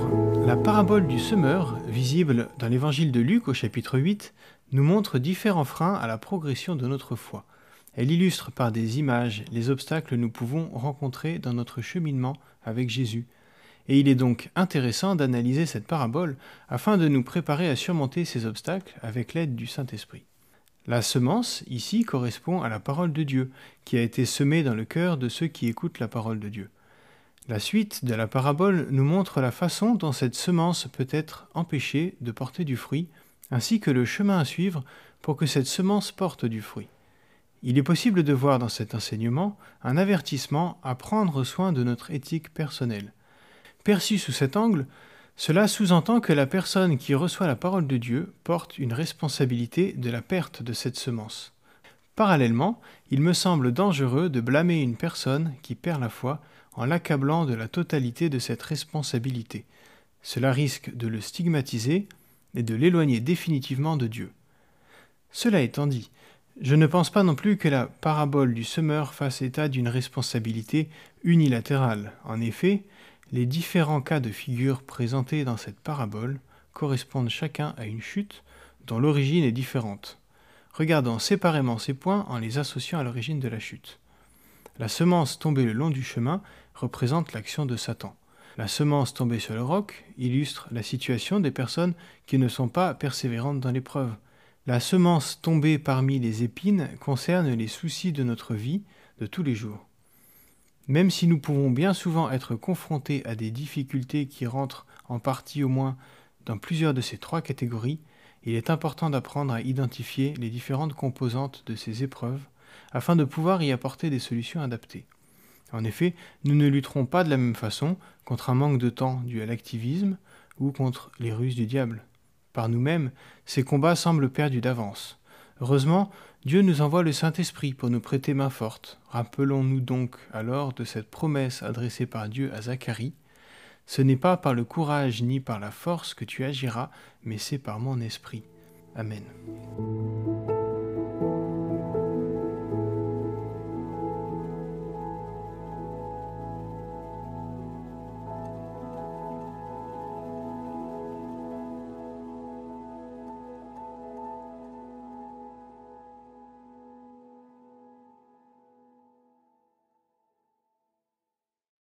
Bonjour. La parabole du semeur, visible dans l'évangile de Luc au chapitre 8, nous montre différents freins à la progression de notre foi. Elle illustre par des images les obstacles que nous pouvons rencontrer dans notre cheminement avec Jésus. Et il est donc intéressant d'analyser cette parabole afin de nous préparer à surmonter ces obstacles avec l'aide du Saint-Esprit. La semence, ici, correspond à la parole de Dieu, qui a été semée dans le cœur de ceux qui écoutent la parole de Dieu. La suite de la parabole nous montre la façon dont cette semence peut être empêchée de porter du fruit, ainsi que le chemin à suivre pour que cette semence porte du fruit. Il est possible de voir dans cet enseignement un avertissement à prendre soin de notre éthique personnelle. Perçu sous cet angle, cela sous-entend que la personne qui reçoit la parole de Dieu porte une responsabilité de la perte de cette semence. Parallèlement, il me semble dangereux de blâmer une personne qui perd la foi en l'accablant de la totalité de cette responsabilité. Cela risque de le stigmatiser et de l'éloigner définitivement de Dieu. Cela étant dit, je ne pense pas non plus que la parabole du semeur fasse état d'une responsabilité unilatérale. En effet, les différents cas de figure présentés dans cette parabole correspondent chacun à une chute dont l'origine est différente. Regardons séparément ces points en les associant à l'origine de la chute. La semence tombée le long du chemin représente l'action de Satan. La semence tombée sur le roc illustre la situation des personnes qui ne sont pas persévérantes dans l'épreuve. La semence tombée parmi les épines concerne les soucis de notre vie de tous les jours. Même si nous pouvons bien souvent être confrontés à des difficultés qui rentrent en partie au moins dans plusieurs de ces trois catégories, il est important d'apprendre à identifier les différentes composantes de ces épreuves afin de pouvoir y apporter des solutions adaptées. En effet, nous ne lutterons pas de la même façon contre un manque de temps dû à l'activisme ou contre les ruses du diable. Par nous-mêmes, ces combats semblent perdus d'avance. Heureusement, Dieu nous envoie le Saint-Esprit pour nous prêter main forte. Rappelons-nous donc alors de cette promesse adressée par Dieu à Zacharie. Ce n'est pas par le courage ni par la force que tu agiras, mais c'est par mon esprit. Amen.